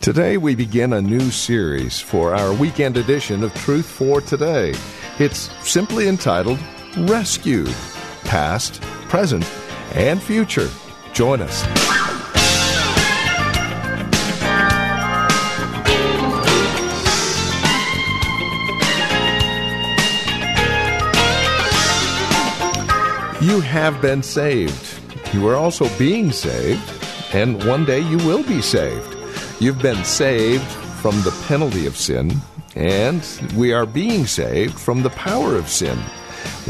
Today we begin a new series for our weekend edition of Truth for Today. It's simply entitled, Rescued, Past, Present, and Future. Join us. You have been saved. You are also being saved, and one day you will be saved. You've been saved from the penalty of sin, and we are being saved from the power of sin.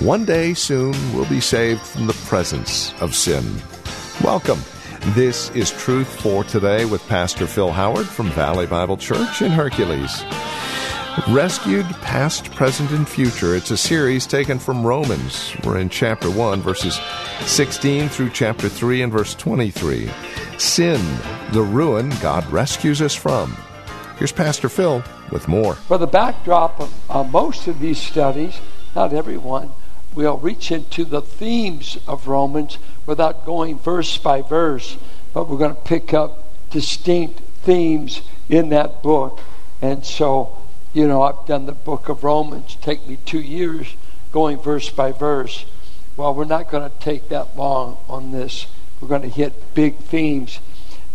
One day soon, we'll be saved from the presence of sin. Welcome. This is Truth for Today with Pastor Phil Howard from Valley Bible Church in Hercules. Rescued, Past, Present, and Future. It's a series taken from Romans. We're in chapter 1, verses 16 through chapter 3 and verse 23. Sin, the ruin God rescues us from. Here's Pastor Phil with more. Well, the backdrop of most of these studies, not everyone, will reach into the themes of Romans without going verse by verse, but we're going to pick up distinct themes in that book. And so, you know, I've done the book of Romans. Take me 2 years going verse by verse. Well, we're not going to take that long on this. We're going to hit big themes.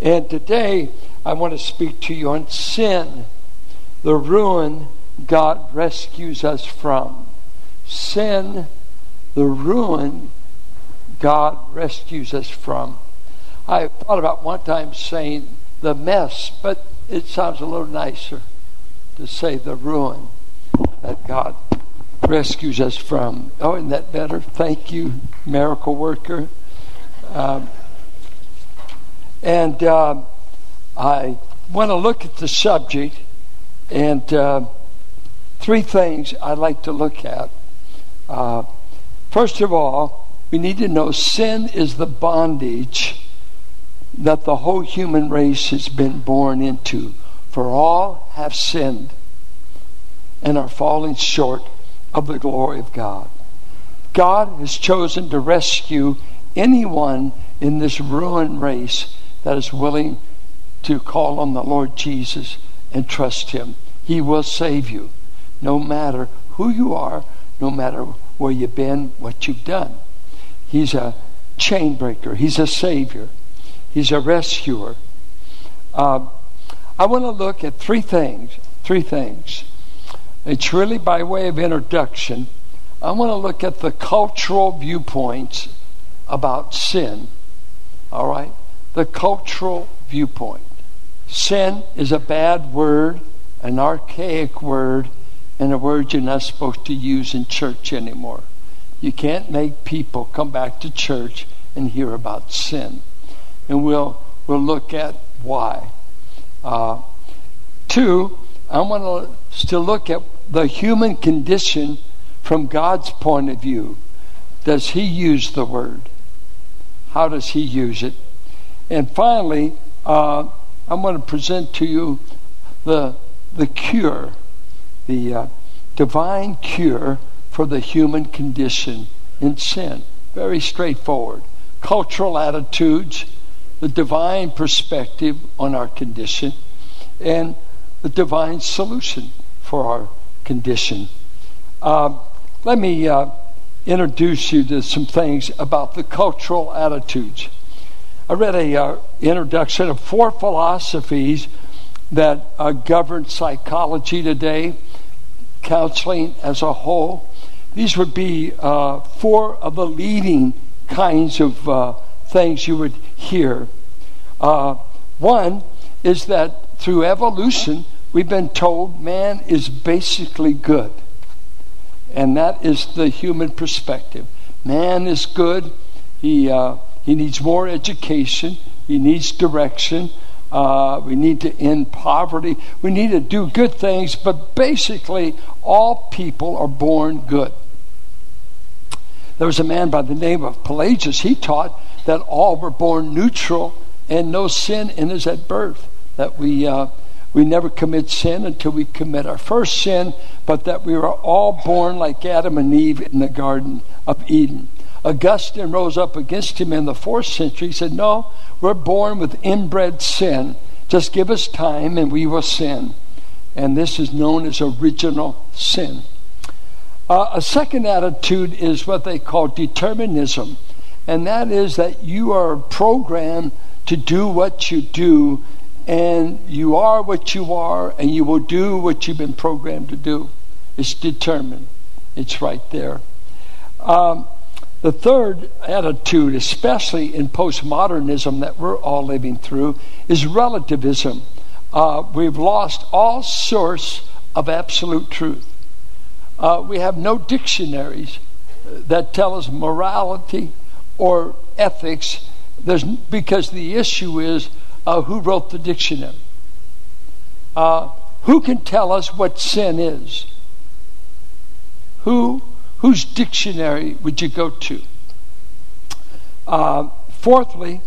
And today, I want to speak to you on sin, the ruin God rescues us from. Sin, the ruin God rescues us from. I thought about one time saying the mess, but it sounds a little nicer to say the ruin that God rescues us from. Oh, isn't that better? Thank you, miracle worker. I want to look at the subject, and three things I'd like to look at. First of all, we need to know sin is the bondage that the whole human race has been born into. For all have sinned and are falling short of the glory of God. God has chosen to rescue anyone in this ruined race that is willing to call on the Lord Jesus and trust Him. He will save you, no matter who you are, no matter where you've been, what you've done. He's a chain breaker. He's a savior. He's a rescuer. I want to look at three things. It's really by way of introduction. I want to look at the cultural viewpoints about sin. All right? The cultural viewpoint. Sin is a bad word, an archaic word, and a word you're not supposed to use in church anymore. You can't make people come back to church and hear about sin. And we'll look at why. Two, I want to still look at the human condition from God's point of view. Does He use the word? How does He use it? And finally, I'm going to present to you the cure, the divine cure for the human condition in sin. Very straightforward. Cultural attitudes, the divine perspective on our condition, and the divine solution for our condition. Let me introduce you to some things about the cultural attitudes. I read an introduction of four philosophies that govern psychology today, counseling as a whole. These would be four of the leading kinds of things you would hear. One is that through evolution, we've been told man is basically good. And that is the human perspective. Man is good. He needs more education. He needs direction. We need to end poverty. We need to do good things, but basically all people are born good. There was a man by the name of Pelagius. He taught that all were born neutral and no sin enters at birth, that we never commit sin until we commit our first sin, but that we were all born like Adam and Eve in the Garden of Eden. Augustine rose up against him in the 4th century. He said, no, we're born with inbred sin. Just give us time and we will sin. And this is known as original sin. A second attitude is what they call determinism. And that is that you are programmed to do what you do, and you are what you are, and you will do what you've been programmed to do. It's determined. It's right there. The third attitude, especially in postmodernism that we're all living through, is relativism. We've lost all source of absolute truth. We have no dictionaries that tell us morality or ethics, because the issue is who wrote the dictionary? Who can tell us what sin is? Whose dictionary would you go to? Fourthly,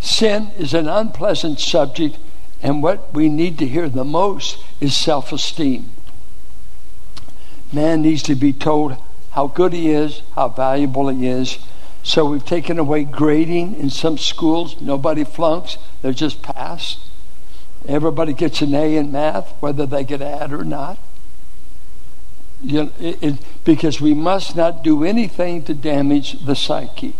sin is an unpleasant subject, and what we need to hear the most is self-esteem. Man needs to be told how good he is, how valuable he is. So we've taken away grading in some schools. Nobody flunks. They're just passed. Everybody gets an A in math, whether they get an A or not. You know, because we must not do anything to damage the psyche.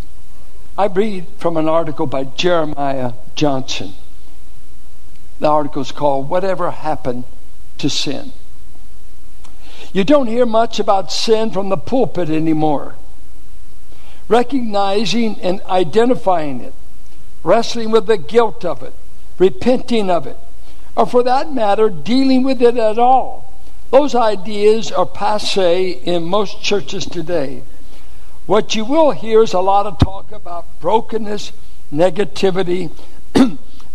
I read from an article by Jeremiah Johnson. The article is called, "Whatever Happened to Sin?" You don't hear much about sin from the pulpit anymore. Recognizing and identifying it, wrestling with the guilt of it, repenting of it, or for that matter, dealing with it at all. Those ideas are passé in most churches today. What you will hear is a lot of talk about brokenness, negativity,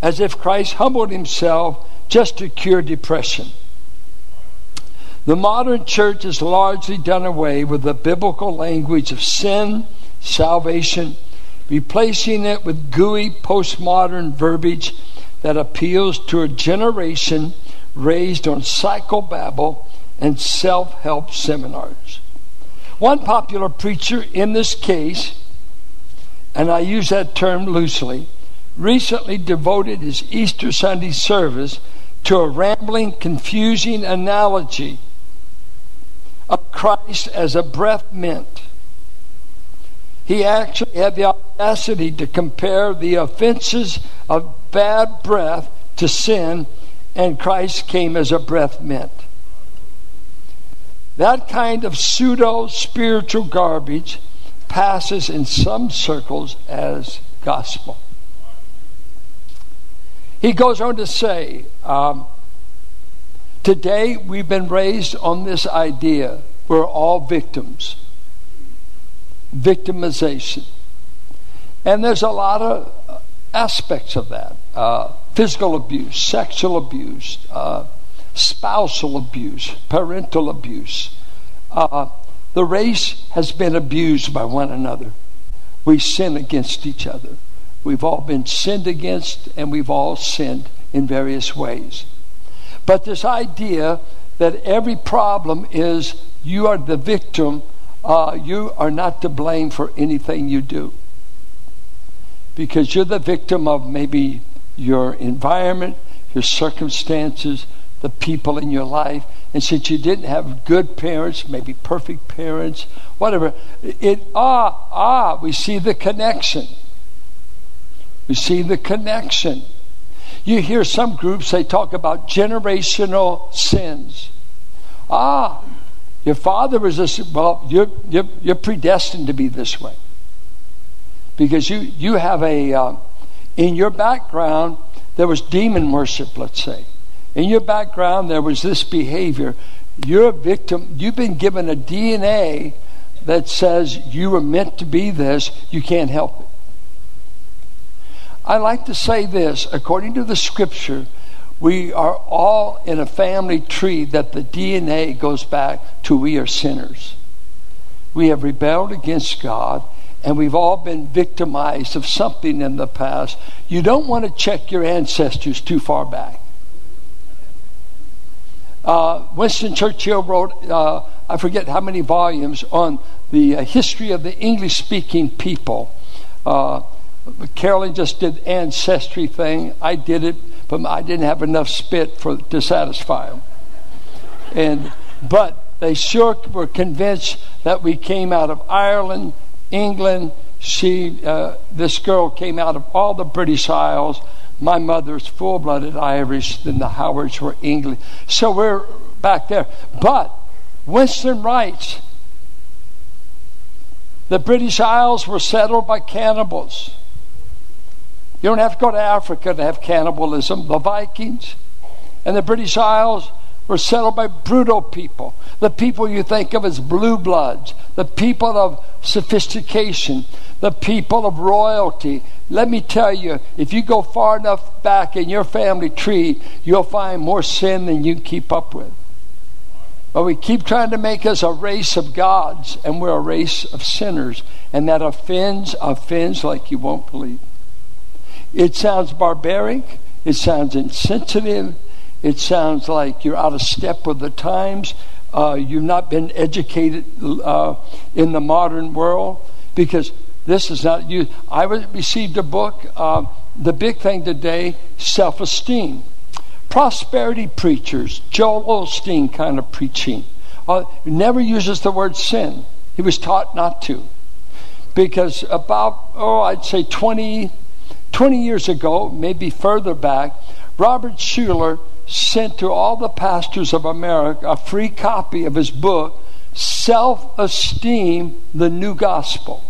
as if Christ humbled himself just to cure depression. The modern church has largely done away with the biblical language of sin, salvation, replacing it with gooey postmodern verbiage that appeals to a generation raised on psychobabble and self-help seminars. One popular preacher in this case, and I use that term loosely, recently devoted his Easter Sunday service to a rambling, confusing analogy of Christ as a breath mint. He actually had the audacity to compare the offenses of bad breath to sin, and Christ came as a breath mint. That kind of pseudo-spiritual garbage passes in some circles as gospel. He goes on to say, today we've been raised on this idea. We're all victims. Victimization. And there's a lot of aspects of that. Physical abuse, sexual abuse, spousal abuse, parental abuse. The race has been abused by one another. We sin against each other. We've all been sinned against, and we've all sinned in various ways. But this idea that every problem is you are the victim, you are not to blame for anything you do. Because you're the victim of maybe your environment, your circumstances, the people in your life. And since you didn't have good parents, maybe perfect parents, whatever, we see the connection. You see the connection. You hear some groups, they talk about generational sins. Your father was this. Well, you're predestined to be this way because you have a in your background there was demon worship. Let's say in your background there was this behavior. You're a victim. You've been given a DNA that says you were meant to be this. You can't help it. I like to say this, according to the scripture, we are all in a family tree that the DNA goes back to we are sinners. We have rebelled against God, and we've all been victimized of something in the past. You don't want to check your ancestors too far back. Winston Churchill wrote, I forget how many volumes, on the history of the English-speaking people. Carolyn just did the ancestry thing. I did it, but I didn't have enough spit to satisfy them. But they sure were convinced that we came out of Ireland, England. This girl came out of all the British Isles. My mother's full-blooded Irish. Then the Howards were English. So we're back there. But Winston writes, the British Isles were settled by cannibals. You don't have to go to Africa to have cannibalism. The Vikings and the British Isles were settled by brutal people. The people you think of as blue bloods. The people of sophistication. The people of royalty. Let me tell you, if you go far enough back in your family tree, you'll find more sin than you can keep up with. But we keep trying to make us a race of gods, and we're a race of sinners. And that offends like you won't believe. It sounds barbaric. It sounds insensitive. It sounds like you're out of step with the times. You've not been educated in the modern world, because this is not you. I received a book, the big thing today, self-esteem. Prosperity preachers, Joel Osteen kind of preaching, never uses the word sin. He was taught not to. Because about, I'd say 20 years ago, maybe further back, Robert Schuller sent to all the pastors of America a free copy of his book, Self-Esteem, the New Gospel.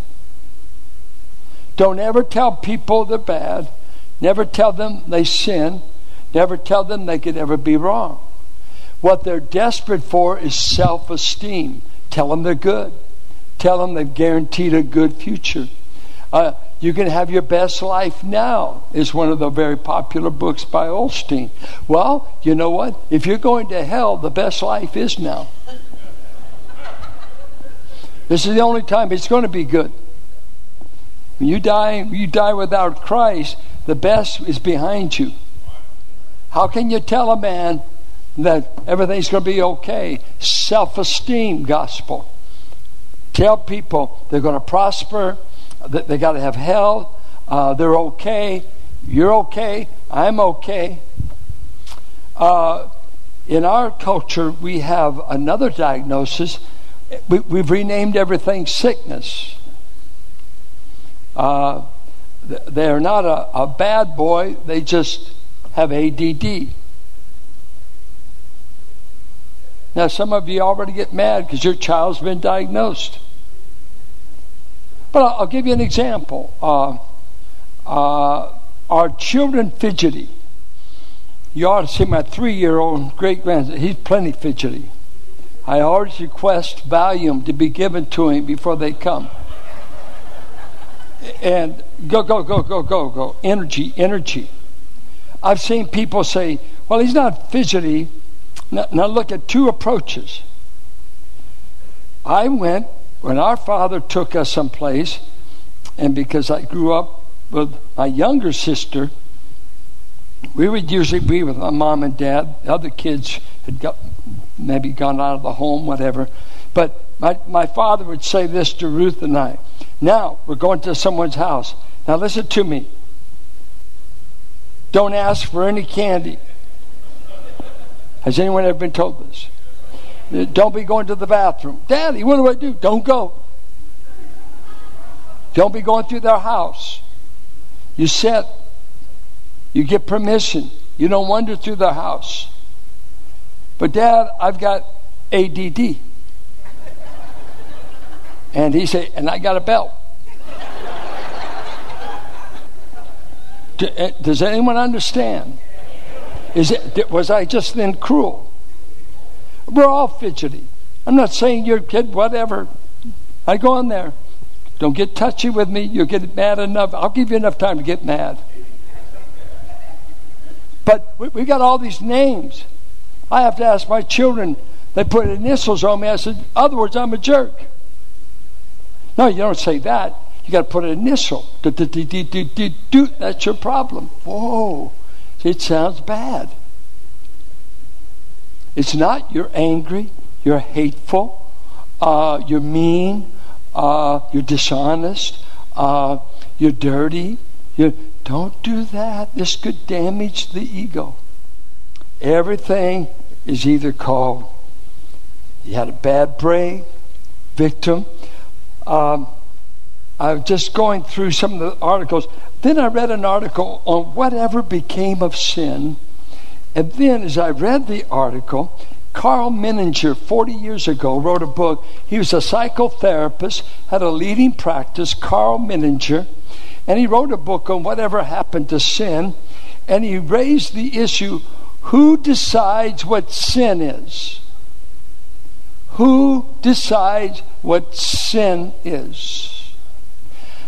Don't ever tell people they're bad. Never tell them they sin. Never tell them they could ever be wrong. What they're desperate for is self-esteem. Tell them they're good. Tell them they've guaranteed a good future. You can have your best life now is one of the very popular books by Osteen. Well, you know what? If you're going to hell, the best life is now. This is the only time it's going to be good. When you die without Christ, the best is behind you. How can you tell a man that everything's going to be okay? Self-esteem gospel. Tell people they're going to prosper. They got to have health. They're okay. You're okay. I'm okay. In our culture, we have another diagnosis. We've renamed everything sickness. They're not a bad boy. They just have ADD. Now, some of you already get mad because your child's been diagnosed. But I'll give you an example. Are children fidgety? You ought to see my 3-year-old great-grandson. He's plenty fidgety. I always request Valium to be given to him before they come. And go. Energy. I've seen people say, well, he's not fidgety. Now look at two approaches. When our father took us someplace, and because I grew up with my younger sister, we would usually be with my mom and dad. The other kids had maybe gone out of the home, whatever. But my father would say this to Ruth and I. Now, we're going to someone's house. Now, listen to me. Don't ask for any candy. Has anyone ever been told this? Don't be going to the bathroom. Daddy, what do I do? Don't go. Don't be going through their house. You sit. You get permission. You don't wander through their house. But Dad, I've got ADD. And he said, and I got a belt. Does anyone understand? Was I just then cruel? We're all fidgety. I'm not saying your kid, whatever. I go in there. Don't get touchy with me. You'll get mad enough. I'll give you enough time to get mad. But we got all these names. I have to ask my children. They put initials on me. I said, other words, I'm a jerk. No, you don't say that. You got to put an initial. That's your problem. Whoa. It sounds bad. It's not you're angry, you're hateful, you're mean, you're dishonest, you're dirty. Don't do that. This could damage the ego. Everything is either called, you had a bad break, victim. I was just going through some of the articles. Then I read an article on whatever became of sin. And then as I read the article, Carl Menninger, 40 years ago, wrote a book. He was a psychotherapist, had a leading practice, Carl Menninger. And he wrote a book on whatever happened to sin. And he raised the issue, who decides what sin is? Who decides what sin is?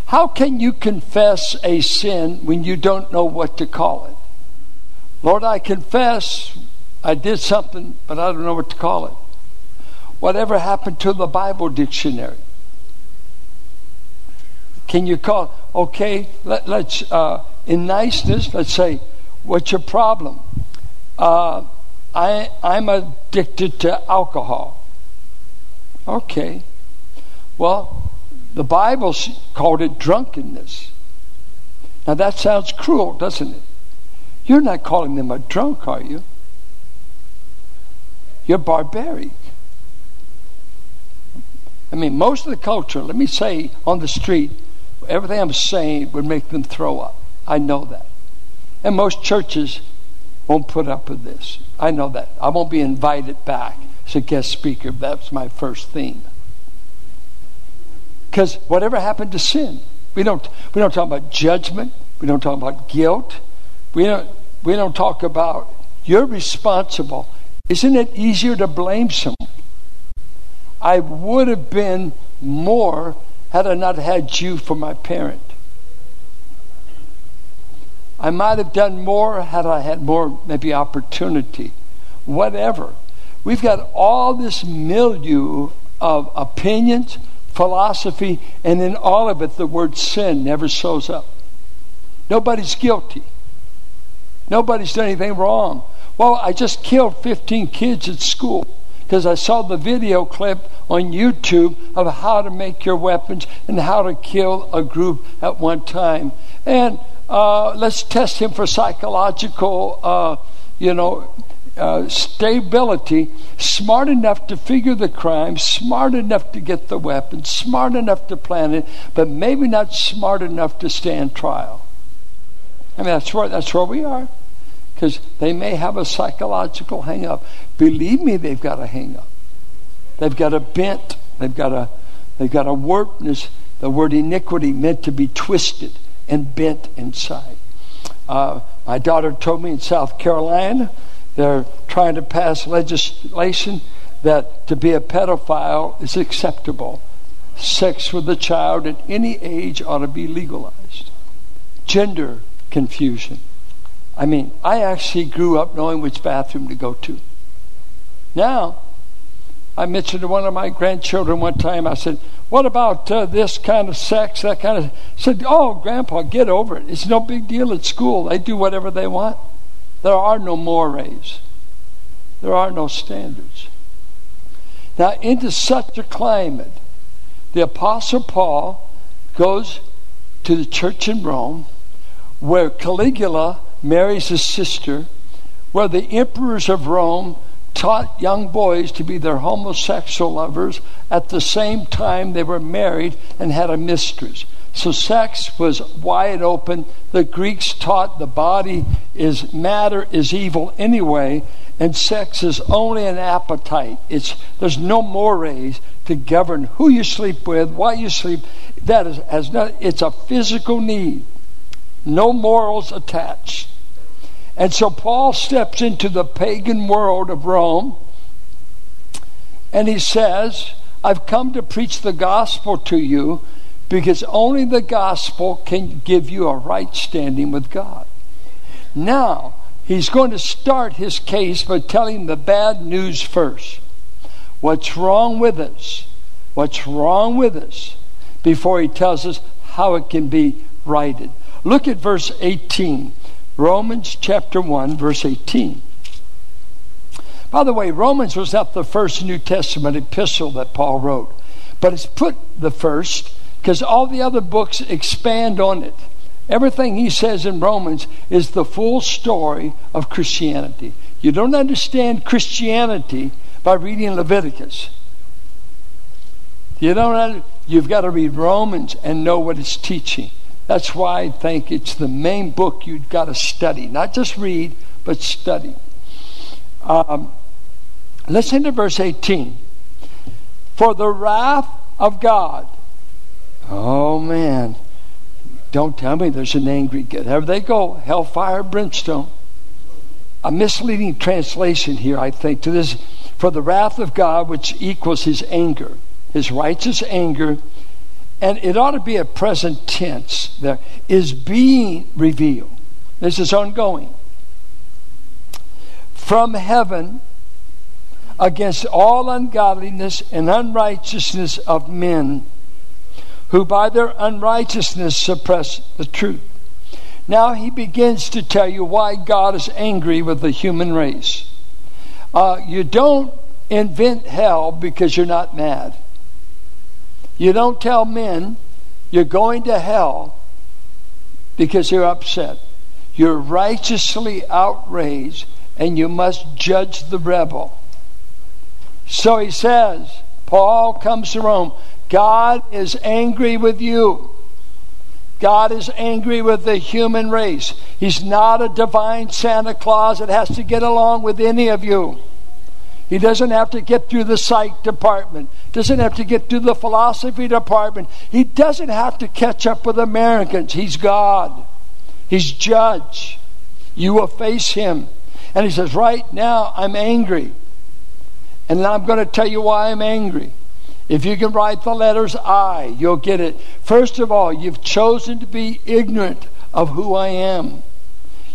How can you confess a sin when you don't know what to call it? Lord, I confess I did something, but I don't know what to call it. Whatever happened to the Bible dictionary? Can you call, okay, let's in niceness, let's say, what's your problem? I'm addicted to alcohol. Okay. Well, the Bible called it drunkenness. Now that sounds cruel, doesn't it? You're not calling them a drunk, are you? You're barbaric. I mean, most of the culture, let me say on the street, everything I'm saying would make them throw up. I know that. And most churches won't put up with this. I know that. I won't be invited back as a guest speaker. That's my first theme. Because whatever happened to sin, we don't talk about judgment, we don't talk about guilt, we don't talk about you're responsible. Isn't it easier to blame someone? I would have been more had I not had you for my parent. I might have done more had I had more maybe opportunity. Whatever. We've got all this milieu of opinions, philosophy, and in all of it the word sin never shows up. Nobody's guilty. Nobody's done anything wrong. Well, I just killed 15 kids at school because I saw the video clip on YouTube of how to make your weapons and how to kill a group at one time. And let's test him for psychological stability, smart enough to figure the crime, smart enough to get the weapon, smart enough to plan it, but maybe not smart enough to stand trial. I mean, that's where we are, because they may have a psychological hang-up. Believe me, they've got a hang-up. They've got a bent. They've got a warpedness. The word iniquity meant to be twisted and bent inside. My daughter told me in South Carolina, they're trying to pass legislation that to be a pedophile is acceptable. Sex with a child at any age ought to be legalized. Gender confusion. I mean, I actually grew up knowing which bathroom to go to. Now, I mentioned to one of my grandchildren one time, I said, what about this kind of sex, that kind of... said, oh, Grandpa, get over it. It's no big deal at school. They do whatever they want. There are no mores. There are no standards. Now, into such a climate, the Apostle Paul goes to the church in Rome, where Caligula marries his sister, where the emperors of Rome taught young boys to be their homosexual lovers at the same time they were married and had a mistress. So sex was wide open. The Greeks taught the body is matter is evil anyway, and sex is only an appetite. There's no mores to govern who you sleep with, why you sleep. That is it's a physical need. No morals attached. And so Paul steps into the pagan world of Rome, and he says, I've come to preach the gospel to you, because only the gospel can give you a right standing with God. Now, He's going to start his case by telling the bad news first. What's wrong with us? What's wrong with us? Before he tells us how it can be righted. Look at verse 18. Romans chapter 1, verse 18. By the way, Romans was not the first New Testament epistle that Paul wrote. But it's put the first because all the other books expand on it. Everything he says in Romans is the full story of Christianity. You don't understand Christianity by reading Leviticus. You've got to read Romans and know what it's teaching. That's why I think it's the main book you've got to study. Not just read, but study. Listen to verse 18. For the wrath of God. Oh, man. Don't tell me there's an angry God. There they go. Hellfire, brimstone. A misleading translation here, I think, to this. For the wrath of God, which equals his anger. His righteous anger. And it ought to be a present tense there. Is being revealed. This is ongoing. From heaven. Against all ungodliness and unrighteousness of men, who by their unrighteousness suppress the truth. Now he begins to tell you why God is angry with the human race. You don't invent hell because you're not mad. You don't tell men you're going to hell because they're upset. You're righteously outraged, and you must judge the rebel. So he says, Paul comes to Rome, God is angry with you. God is angry with the human race. He's not a divine Santa Claus that has to get along with any of you. He doesn't have to get through the psych department. Doesn't have to get through the philosophy department. He doesn't have to catch up with Americans. He's God. He's judge. You will face him. And he says, right now I'm angry. And I'm going to tell you why I'm angry. If you can write the letters I, you'll get it. First of all, you've chosen to be ignorant of who I am.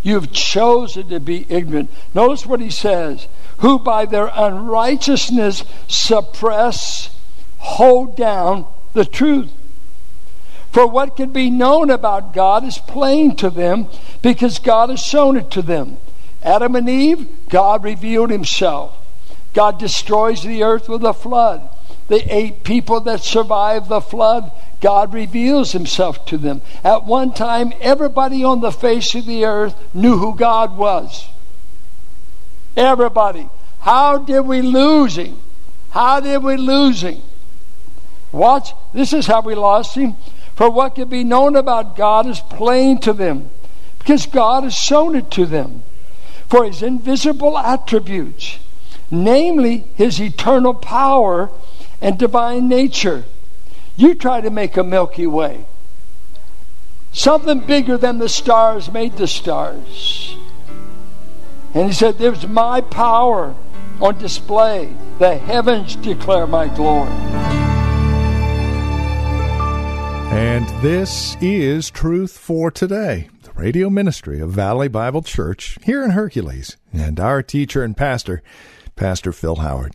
You've chosen to be ignorant. Notice what he says. Who by their unrighteousness suppress, hold down the truth. For what can be known about God is plain to them, because God has shown it to them. Adam and Eve, God revealed himself. God destroys the earth with a flood. The 8 people that survived the flood, God reveals himself to them. At one time, everybody on the face of the earth knew who God was. Everybody. How did we lose him? How did we lose him? Watch. This is how we lost him. For what can be known about God is plain to them, because God has shown it to them. For his invisible attributes, namely his eternal power and divine nature. You try to make a Milky Way. Something bigger than the stars made the stars. And he said, there's my power on display. The heavens declare my glory. And this is Truth for Today, the radio ministry of Valley Bible Church here in Hercules, and our teacher and pastor, Pastor Phil Howard.